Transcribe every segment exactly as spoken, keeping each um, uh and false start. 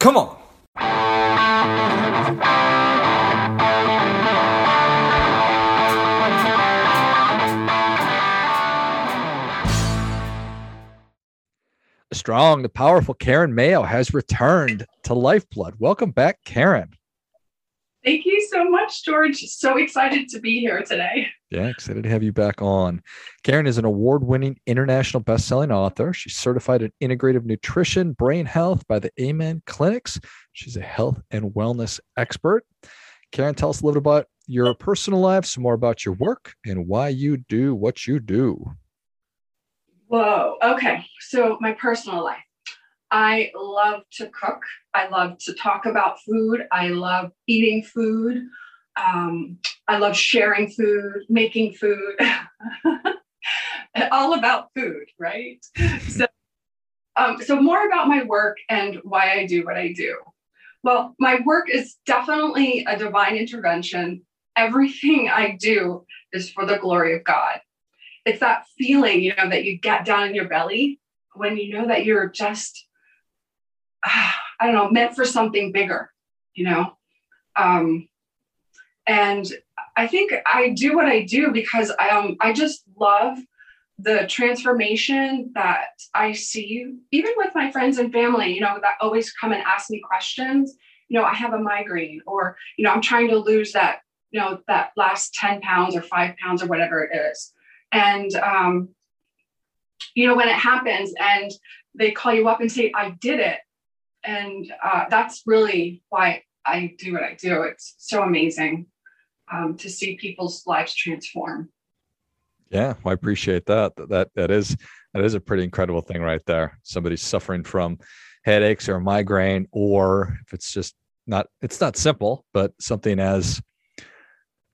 Come on. The strong, the powerful Karen Mayo has returned to Lifeblood. Welcome back, Karen. Thank you so much, George. So excited to be here today. Yeah, excited to have you back on. Karen is an award-winning international best-selling author. She's certified in integrative nutrition, brain health by the Amen Clinics. She's a health and wellness expert. Karen, tell us a little about your personal life, some more about your work, and why you do what you do. Whoa. Okay. So my personal life. I love to cook. I love to talk about food. I love eating food. Um, I love sharing food, making food, all about food, right? So, um, so more about my work and why I do what I do. Well, my work is definitely a divine intervention. Everything I do is for the glory of God. It's that feeling, you know, that you get down in your belly when you know that you're just I don't know, meant for something bigger, you know? Um, and I think I do what I do because I, um, I just love the transformation that I see, even with my friends and family, you know, that always come and ask me questions. You know, I have a migraine, or, you know, I'm trying to lose that, you know, that last ten pounds or five pounds or whatever it is. And, um, you know, when it happens and they call you up and say, I did it. And uh, that's really why I do what I do. It's so amazing um, to see people's lives transform. Yeah, well, I appreciate that. That that is that is a pretty incredible thing right there. Somebody's suffering from headaches or migraine, or if it's just not, it's not simple, but something as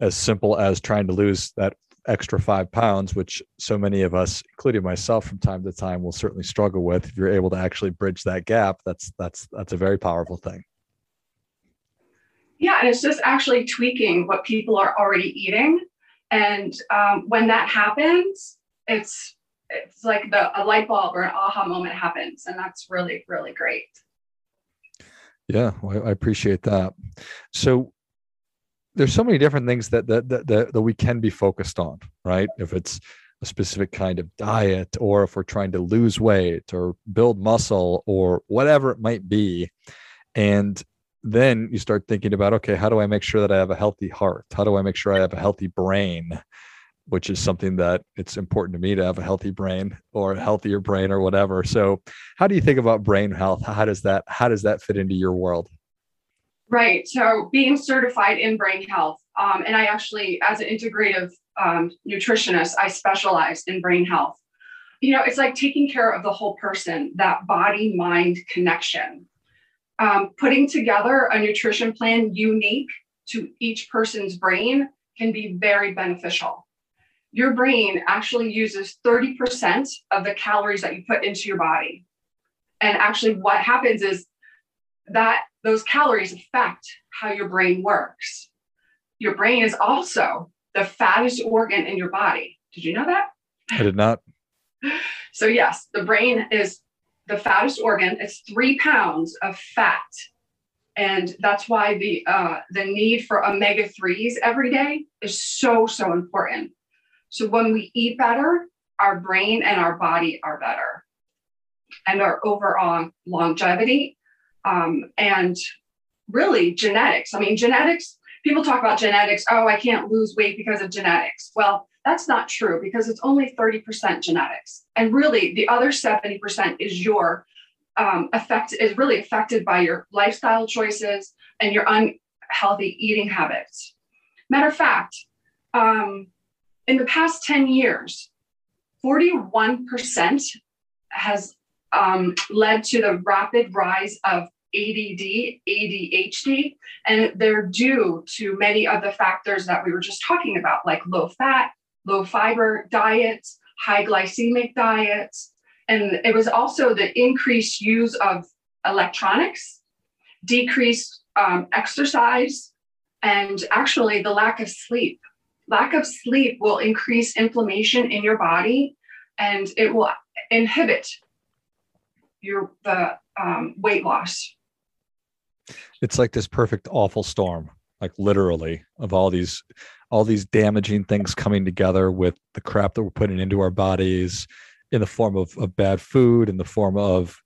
as simple as trying to lose that extra five pounds, which so many of us, including myself from time to time, will certainly struggle with. If you're able to actually bridge that gap, that's that's that's a very powerful thing. Yeah, and it's just actually tweaking what people are already eating. And um, when that happens, it's it's like the a light bulb or an aha moment happens. And that's really, really great. Yeah, well, I appreciate that. So there's so many different things that, that that that we can be focused on, right? If it's a specific kind of diet, or if we're trying to lose weight or build muscle or whatever it might be. And then you start thinking about, okay, how do I make sure that I have a healthy heart? How do I make sure I have a healthy brain? Which is something that it's important to me to have a healthy brain, or a healthier brain, or whatever. So how do you think about brain health? How does that, how does that fit into your world? Right. So being certified in brain health, um, and I actually, as an integrative um, nutritionist, I specialize in brain health. You know, it's like taking care of the whole person, that body-mind connection, um, putting together a nutrition plan unique to each person's brain can be very beneficial. Your brain actually uses thirty percent of the calories that you put into your body. And actually what happens is that those calories affect how your brain works. Your brain is also the fattest organ in your body. Did you know that? I did not. So yes, the brain is the fattest organ. It's three pounds of fat. And that's why the, uh, the need for omega threes every day is so, so important. So when we eat better, our brain and our body are better. And our overall longevity, Um, and really genetics. I mean, genetics, people talk about genetics. Oh, I can't lose weight because of genetics. Well, that's not true, because it's only thirty percent genetics. And really the other seventy percent is your um, effect is really affected by your lifestyle choices and your unhealthy eating habits. Matter of fact, um, in the past ten years, forty-one percent has Um, led to the rapid rise of A D D, A D H D, and they're due to many of the factors that we were just talking about, like low fat, low fiber diets, high glycemic diets. And it was also the increased use of electronics, decreased um, exercise, and actually the lack of sleep. Lack of sleep will increase inflammation in your body, and it will inhibit your the um, weight loss. It's like this perfect awful storm, like literally, of all these all these damaging things coming together with the crap that we're putting into our bodies in the form of, of bad food, in the form of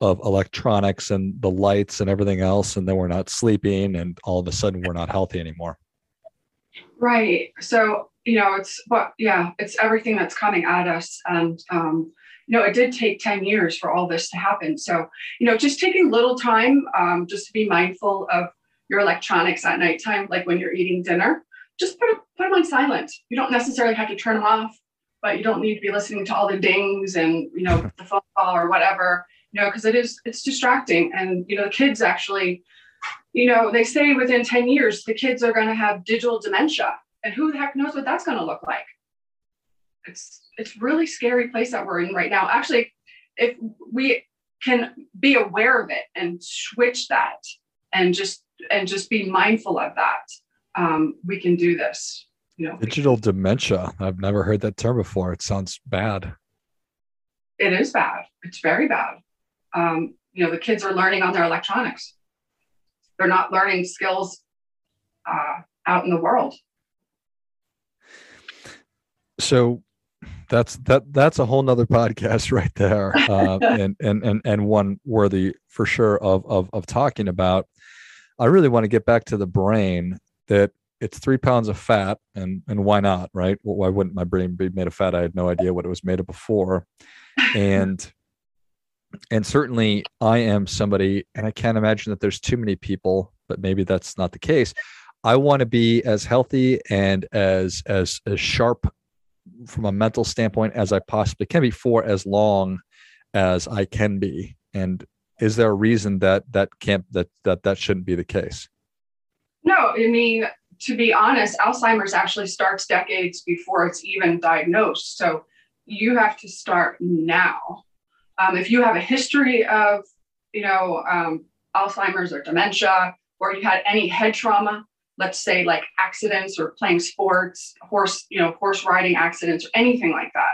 of electronics and the lights and everything else. And then we're not sleeping, and all of a sudden we're not healthy anymore. Right. So, you know, it's, but yeah, it's everything that's coming at us. And, um, you know, it did take ten years for all this to happen. So, you know, just taking little time, um, just to be mindful of your electronics at nighttime, like when you're eating dinner, just put, a, put them on silent. You don't necessarily have to turn them off, but you don't need to be listening to all the dings and, you know, the phone call or whatever, you know, because it is, it's distracting. And, you know, the kids actually, you know, they say within ten years, the kids are going to have digital dementia, and who the heck knows what that's going to look like. It's, it's really scary place that we're in right now. Actually, if we can be aware of it and switch that and just, and just be mindful of that, um, we can do this, you know. Digital dementia. I've never heard that term before. It sounds bad. It is bad. It's very bad. Um, you know, the kids are learning on their electronics. They're not learning skills uh, out in the world. So that's that. That's a whole nother podcast right there, uh, and and and and one worthy for sure of of of talking about. I really want to get back to the brain. That it's three pounds of fat, and and why not, right? Well, why wouldn't my brain be made of fat? I had no idea what it was made of before, and. And certainly I am somebody, and I can't imagine that there's too many people, but maybe that's not the case. I want to be as healthy and as, as, as sharp from a mental standpoint as I possibly can be for as long as I can be. And is there a reason that that can't, that, that, that shouldn't be the case? No, I mean, to be honest, Alzheimer's actually starts decades before it's even diagnosed. So you have to start now. Um, if you have a history of, you know, um, Alzheimer's or dementia, or you had any head trauma, let's say like accidents or playing sports, horse, you know, horse riding accidents or anything like that,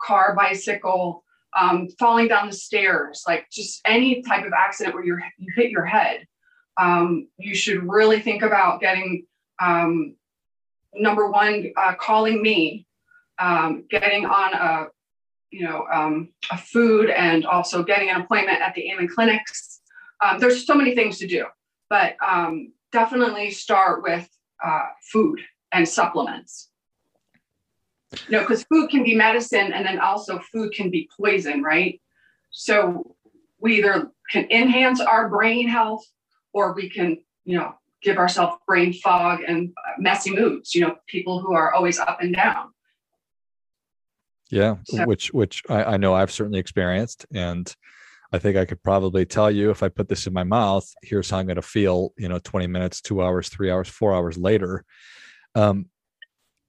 car, bicycle, um, falling down the stairs, like just any type of accident where you're, you hit your head, um, you should really think about getting, um, number one, uh, calling me, um, getting on a, you know, um, a food, and also getting an appointment at the Amen Clinics. Um, there's so many things to do, but um, definitely start with uh, food and supplements. You know, because food can be medicine, and then also food can be poison, right? So we either can enhance our brain health, or we can, you know, give ourselves brain fog and messy moods, you know, people who are always up and down. Yeah, which which I, I know I've certainly experienced, and I think I could probably tell you if I put this in my mouth, here's how I'm going to feel, you know, twenty minutes, two hours, three hours, four hours later. Um,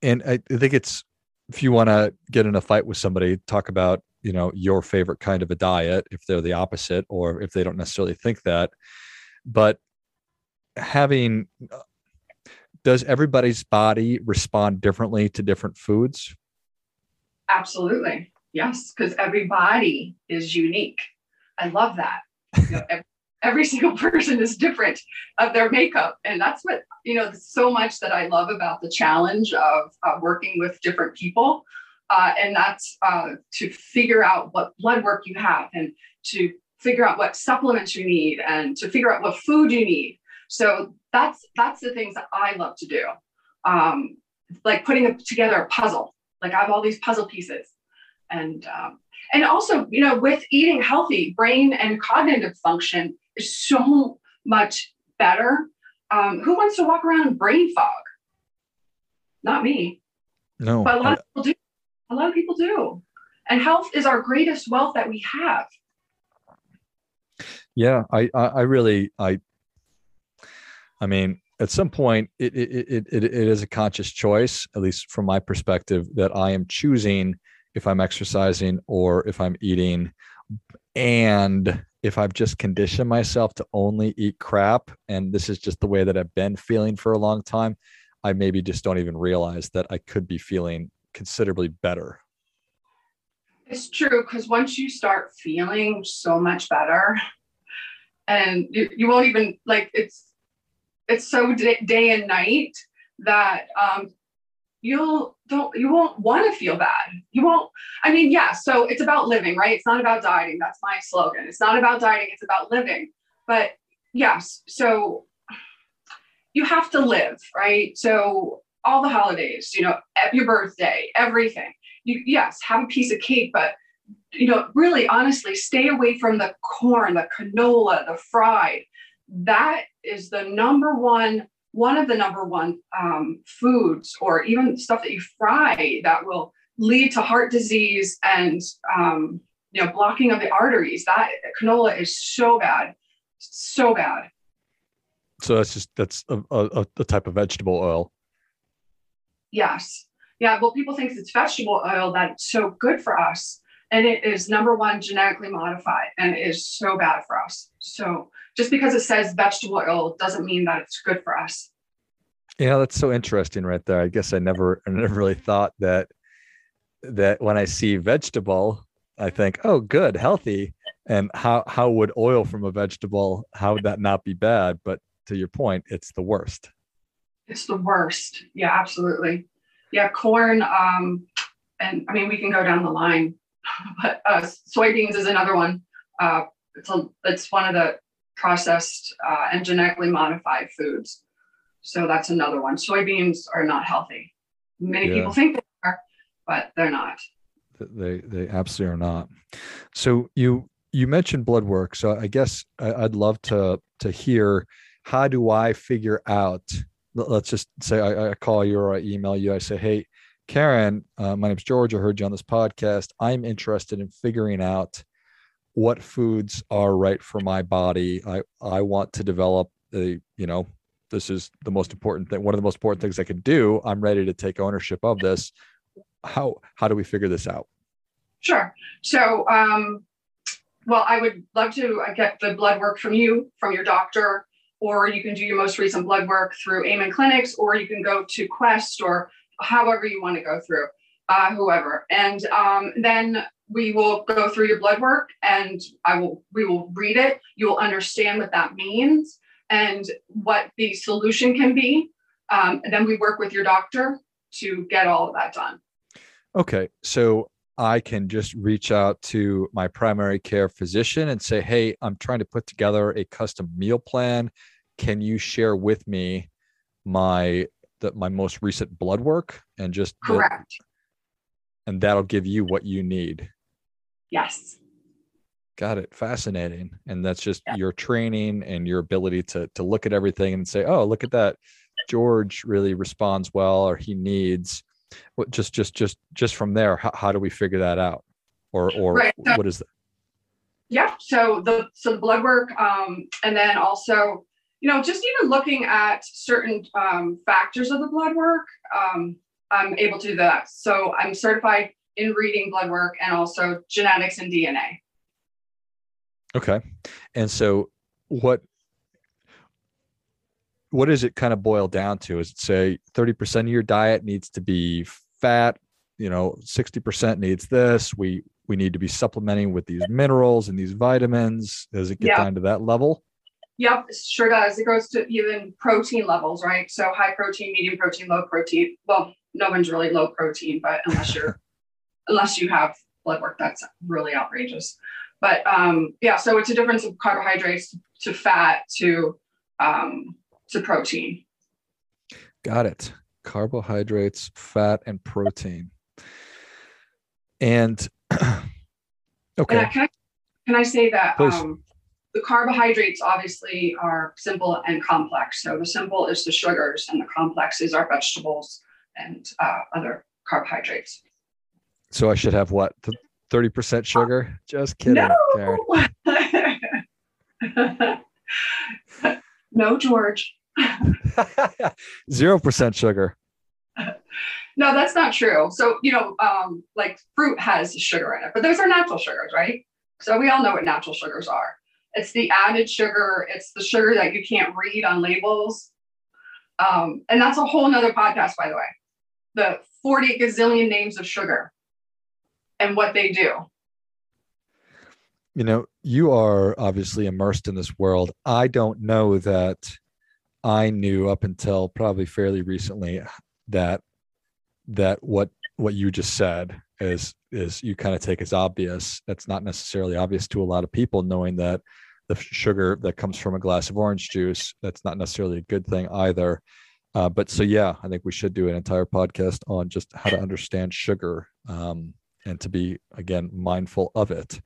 and I think it's, if you want to get in a fight with somebody, talk about, you know, your favorite kind of a diet, if they're the opposite, or if they don't necessarily think that. But having, does everybody's body respond differently to different foods? Absolutely. Yes. Because everybody is unique. I love that. You know, every, every single person is different of their makeup. And that's what, you know, so much that I love about the challenge of uh, working with different people. Uh, and that's uh, to figure out what blood work you have, and to figure out what supplements you need, and to figure out what food you need. So that's, that's the things that I love to do. Um, like putting together a puzzle. Like I have all these puzzle pieces, and, um, and also, you know, with eating healthy, brain and cognitive function is so much better. Um, who wants to walk around in brain fog? Not me. No, but a lot I, of people do. A lot of people do. And health is our greatest wealth that we have. Yeah. I, I, I really, I, I mean, at some point, it, it it it is a conscious choice, at least from my perspective, that I am choosing if I'm exercising or if I'm eating. And if I've just conditioned myself to only eat crap, and this is just the way that I've been feeling for a long time, I maybe just don't even realize that I could be feeling considerably better. It's true, because once you start feeling so much better, and you, you won't even like, it's, it's so day, day and night that, um, you'll don't, you won't want to feel bad. You won't, I mean, yeah. So it's about living, right? It's not about dieting. That's my slogan. It's not about dieting. It's about living, but yes. So you have to live, right? So all the holidays, you know, your birthday, everything. You, yes, have a piece of cake, but you know, really honestly, stay away from the corn, the canola, the fried. That is the number one, one of the number one um, foods, or even stuff that you fry that will lead to heart disease and, um, you know, blocking of the arteries. That canola is so bad, so bad. So that's just, that's a, a, a type of vegetable oil. Yes. Yeah. Well, people think it's vegetable oil that's so good for us. And it is number one, genetically modified, and it is so bad for us. So just because it says vegetable oil doesn't mean that it's good for us. Yeah, that's so interesting right there. I guess I never, I never really thought that, that when I see vegetable, I think, oh, good, healthy. And how, how would oil from a vegetable, how would that not be bad? But to your point, it's the worst. It's the worst. Yeah, absolutely. Yeah. Corn. Um, and I mean, we can go down the line, but uh, soybeans is another one. Uh, it's, a, it's one of the processed uh, and genetically modified foods. So that's another one. Soybeans are not healthy. Many yeah. people think they are, but they're not. They, they absolutely are not. So you, you mentioned blood work. So I guess I'd love to, to hear, how do I figure out, let's just say I, I call you or I email you. I say, hey, Karen, uh, my name's George. I heard you on this podcast. I'm interested in figuring out what foods are right for my body. I, I want to develop a, you know, this is the most important thing. One of the most important things I can do. I'm ready to take ownership of this. How, how do we figure this out? Sure. So, um, well, I would love to get the blood work from you, from your doctor, or you can do your most recent blood work through Amen Clinics, or you can go to Quest, or however you want to go through, uh, whoever. And um, then we will go through your blood work, and I will, we will read it. You will understand what that means and what the solution can be. Um, and then we work with your doctor to get all of that done. Okay. So I can just reach out to my primary care physician and say, hey, I'm trying to put together a custom meal plan. Can you share with me my, the, my most recent blood work and just correct. The, and that'll give you what you need. Yes. Got it. Fascinating. And that's just yeah. your training and your ability to, to look at everything and say, oh, look at that. George really responds well, or he needs. What just just just just from there, how, how do we figure that out, or or right, so, what is that? Yeah, so the so the blood work, um, and then also, you know, just even looking at certain um, factors of the blood work, um, I'm able to do that. So I'm certified in reading blood work and also genetics and D N A. Okay, and so what? What does it kind of boil down to? Is it say thirty percent of your diet needs to be fat, you know, sixty percent needs this. We, we need to be supplementing with these minerals and these vitamins. Does it get yep. down to that level? Yep. It sure does. It goes to even protein levels, right? So high protein, medium protein, low protein. Well, no one's really low protein, but unless you're, unless you have blood work, that's really outrageous. But, um, yeah, so it's a difference of carbohydrates to fat to, um, to protein. Got it. Carbohydrates, fat, and protein. And okay. And I, can, I, can I say that um, the carbohydrates obviously are simple and complex. So the simple is the sugars, and the complex is our vegetables and uh, other carbohydrates. So I should have what? thirty percent sugar? Uh, Just kidding. No, no George. Zero percent sugar. No, that's not true. So, you know, um, like fruit has sugar in it, but those are natural sugars, right? So we all know what natural sugars are. It's the added sugar. It's the sugar that you can't read on labels. Um, and that's a whole nother podcast, by the way, the forty gazillion names of sugar and what they do. you know, you are obviously immersed in this world. I don't know that I knew up until probably fairly recently that that what what you just said is is you kind of take as obvious. That's not necessarily obvious to a lot of people, knowing that the sugar that comes from a glass of orange juice, that's not necessarily a good thing either. Uh, but so, yeah, I think we should do an entire podcast on just how to understand sugar um, and to be, again, mindful of it.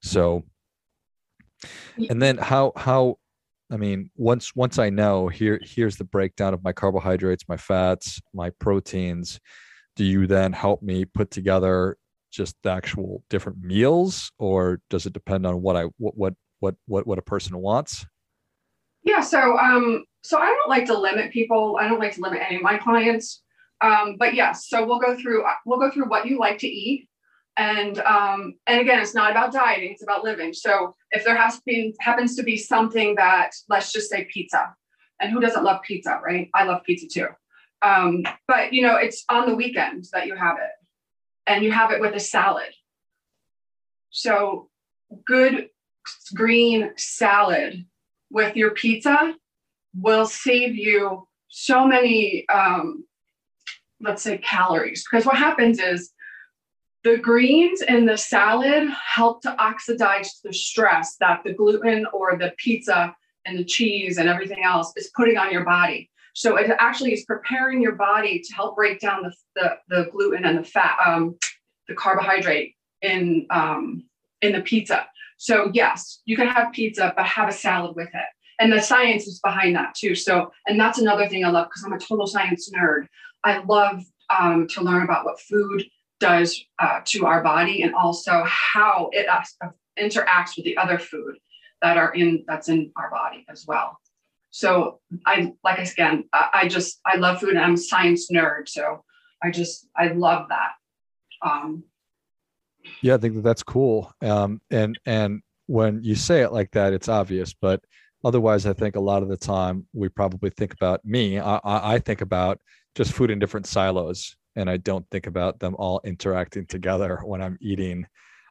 So, and then how, how, I mean, once, once I know here, here's the breakdown of my carbohydrates, my fats, my proteins, do you then help me put together just the actual different meals, or does it depend on what I, what, what, what, what, what a person wants? Yeah. So, um, so I don't like to limit people. I don't like to limit any of my clients. Um, but yes, so we'll go through, we'll go through what you like to eat. And, um, and again, it's not about dieting, it's about living. So if there has been, happens to be something that, let's just say pizza, and who doesn't love pizza, right? I love pizza too. Um, but you know, it's on the weekend that you have it, and you have it with a salad. So good green salad with your pizza will save you so many, um, let's say calories, because what happens is the greens in the salad help to oxidize the stress that the gluten or the pizza and the cheese and everything else is putting on your body. So it actually is preparing your body to help break down the, the, the gluten and the fat, um, the carbohydrate in, um, in the pizza. So yes, you can have pizza, but have a salad with it. And the science is behind that too. So, and that's another thing I love, because I'm a total science nerd. I love um, to learn about what food does uh, to our body, and also how it uh, interacts with the other food that are in, that's in our body as well. So I, like I said, I, I just, I love food, and I'm a science nerd. So I just, I love that. Um, yeah, I think that that's cool. Um, and, and when you say it like that, it's obvious, but otherwise, I think a lot of the time we probably think about me, I, I think about just food in different silos. And I don't think about them all interacting together when I'm eating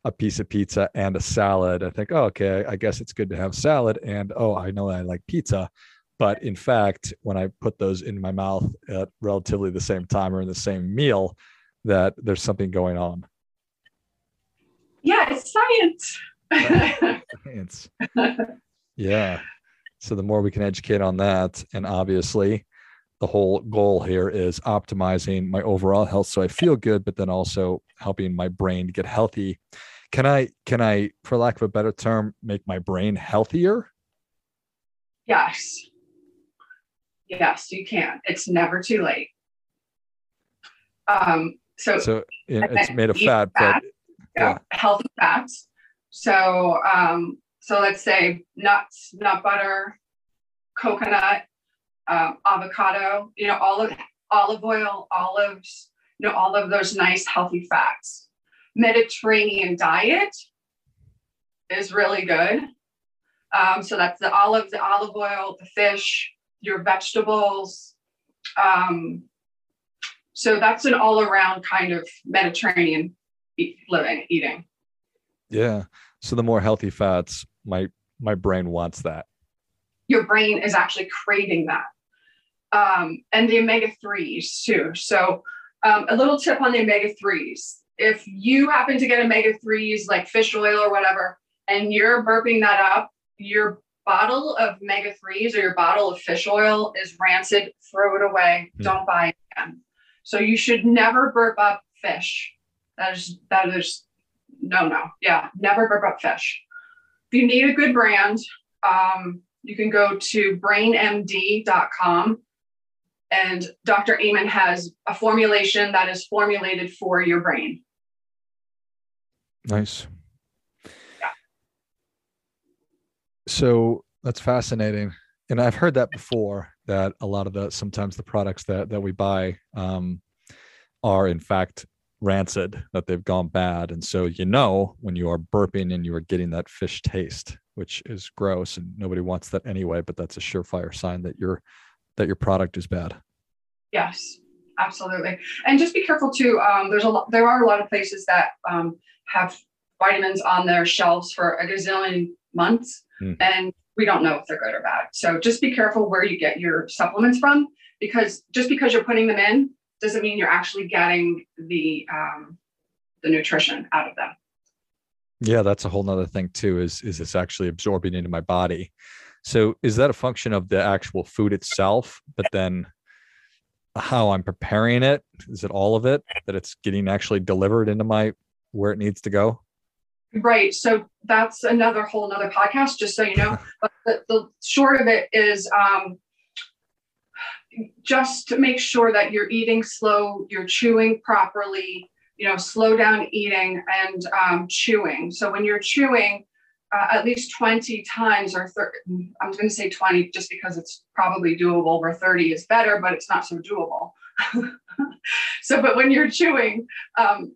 a piece of pizza and a salad. I think, oh, okay, I guess it's good to have salad. And, oh, I know I like pizza. But in fact, when I put those in my mouth at relatively the same time or in the same meal, that there's something going on. Yeah, it's science. Science. Yeah. So the more we can educate on that, and obviously, the whole goal here is optimizing my overall health, so I feel good, but then also helping my brain get healthy. Can I, can I, for lack of a better term, make my brain healthier? Yes. Yes, you can. It's never too late. Um, so, so it's made of fat, fat, but yeah, yeah. Healthy fats. So, um, so let's say nuts, nut butter, coconut, Um, avocado, you know, all of olive oil, olives, you know, all of those nice healthy fats. Mediterranean diet is really good. Um, so that's the olive, the olive oil, the fish, your vegetables. Um, so that's an all-around kind of Mediterranean eat, living, eating. Yeah. So the more healthy fats, my my brain wants that. Your brain is actually craving that. Um, and the omega threes too. So um, a little tip on the omega threes. If you happen to get omega threes like fish oil or whatever, and you're burping that up, your bottle of omega threes or your bottle of fish oil is rancid. Throw it away. Mm-hmm. Don't buy it again. So you should never burp up fish. That is, that is no, no. Yeah. Never burp up fish. If you need a good brand, um, you can go to brain m d dot com, and Doctor Amen has a formulation that is formulated for your brain. Nice. Yeah. So that's fascinating. And I've heard that before, that a lot of the, sometimes the products that, that we buy um, are in fact rancid, that they've gone bad. And so, you know, when you are burping and you are getting that fish taste, which is gross and nobody wants that anyway, but that's a surefire sign that your, that your product is bad. Yes, absolutely. And just be careful too. Um, there's a lot, there are a lot of places that um, have vitamins on their shelves for a gazillion months, mm. and we don't know if they're good or bad. So just be careful where you get your supplements from, because just because you're putting them in doesn't mean you're actually getting the um, the nutrition out of them. Yeah, that's a whole nother thing too, is, is it's actually absorbing into my body. So is that a function of the actual food itself, but then how I'm preparing it? Is it all of it that it's getting actually delivered into my, where it needs to go? Right. So that's another whole nother podcast, just so you know, but the, the short of it is, um, just to make sure that you're eating slow, you're chewing properly, you know, slow down eating and um, chewing. So when you're chewing uh, at least twenty times or thirty, I'm going to say twenty just because it's probably doable, where thirty is better, but it's not so doable. So, but when you're chewing, um,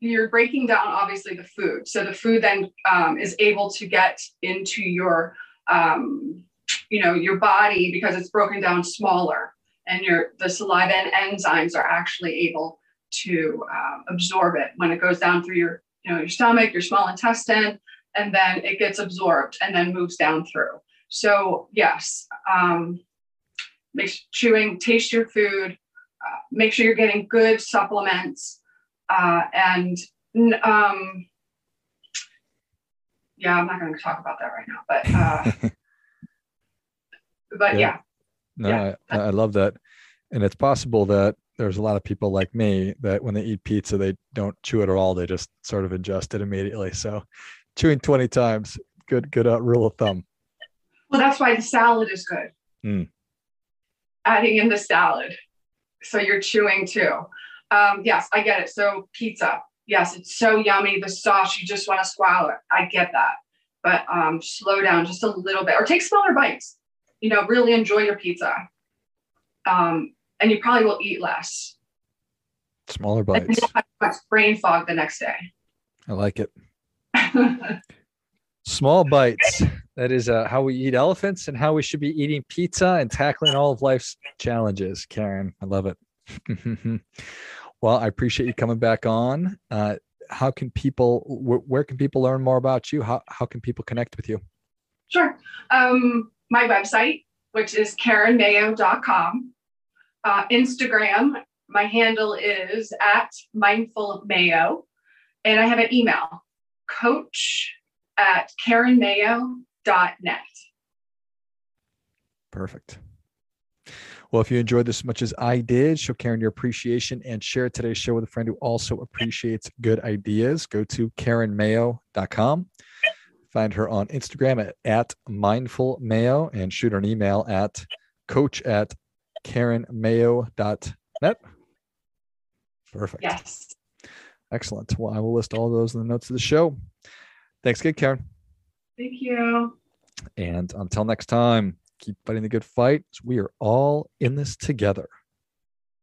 you're breaking down, obviously, the food. So the food then um, is able to get into your, um, you know, your body, because it's broken down smaller, and your, the saliva and enzymes are actually able to uh, absorb it when it goes down through your, you know, your stomach, your small intestine, and then it gets absorbed and then moves down through. So yes, um, make chewing, taste your food, uh, make sure you're getting good supplements, uh, and um, yeah, I'm not going to talk about that right now, but uh, but yeah, yeah. no, yeah. I, I love that, and it's possible that there's a lot of people like me that when they eat pizza, they don't chew it at all. They just sort of ingest it immediately. So chewing twenty times, good, good uh, rule of thumb. Well, that's why the salad is good. Mm. Adding in the salad. So you're chewing too. Um, yes, I get it. So pizza. Yes. It's so yummy. The sauce, you just want to swallow it. I get that, but um, slow down just a little bit, or take smaller bites, you know, really enjoy your pizza. Um, And you probably will eat less. Smaller bites. And you don't have much brain fog the next day. I like it. Small bites. That is uh, how we eat elephants, and how we should be eating pizza and tackling all of life's challenges. Karen, I love it. Well, I appreciate you coming back on. Uh, how can people, wh- where can people learn more about you? How, how can people connect with you? Sure. Um, my website, which is karen mayo dot com. Uh, Instagram, my handle is at Mindful Mayo, and I have an email, coach at karen mayo dot net. Perfect. Well, if you enjoyed this as much as I did, show Karen your appreciation and share today's show with a friend who also appreciates good ideas. Go to karen mayo dot com. Find her on Instagram at, at Mindful Mayo, and shoot her an email at coach at karen mayo dot net. Perfect. Yes. Excellent. Well, I will list all those in the notes of the show. Thanks again, Karen. Thank you. And until next time, keep fighting the good fight. We are all in this together.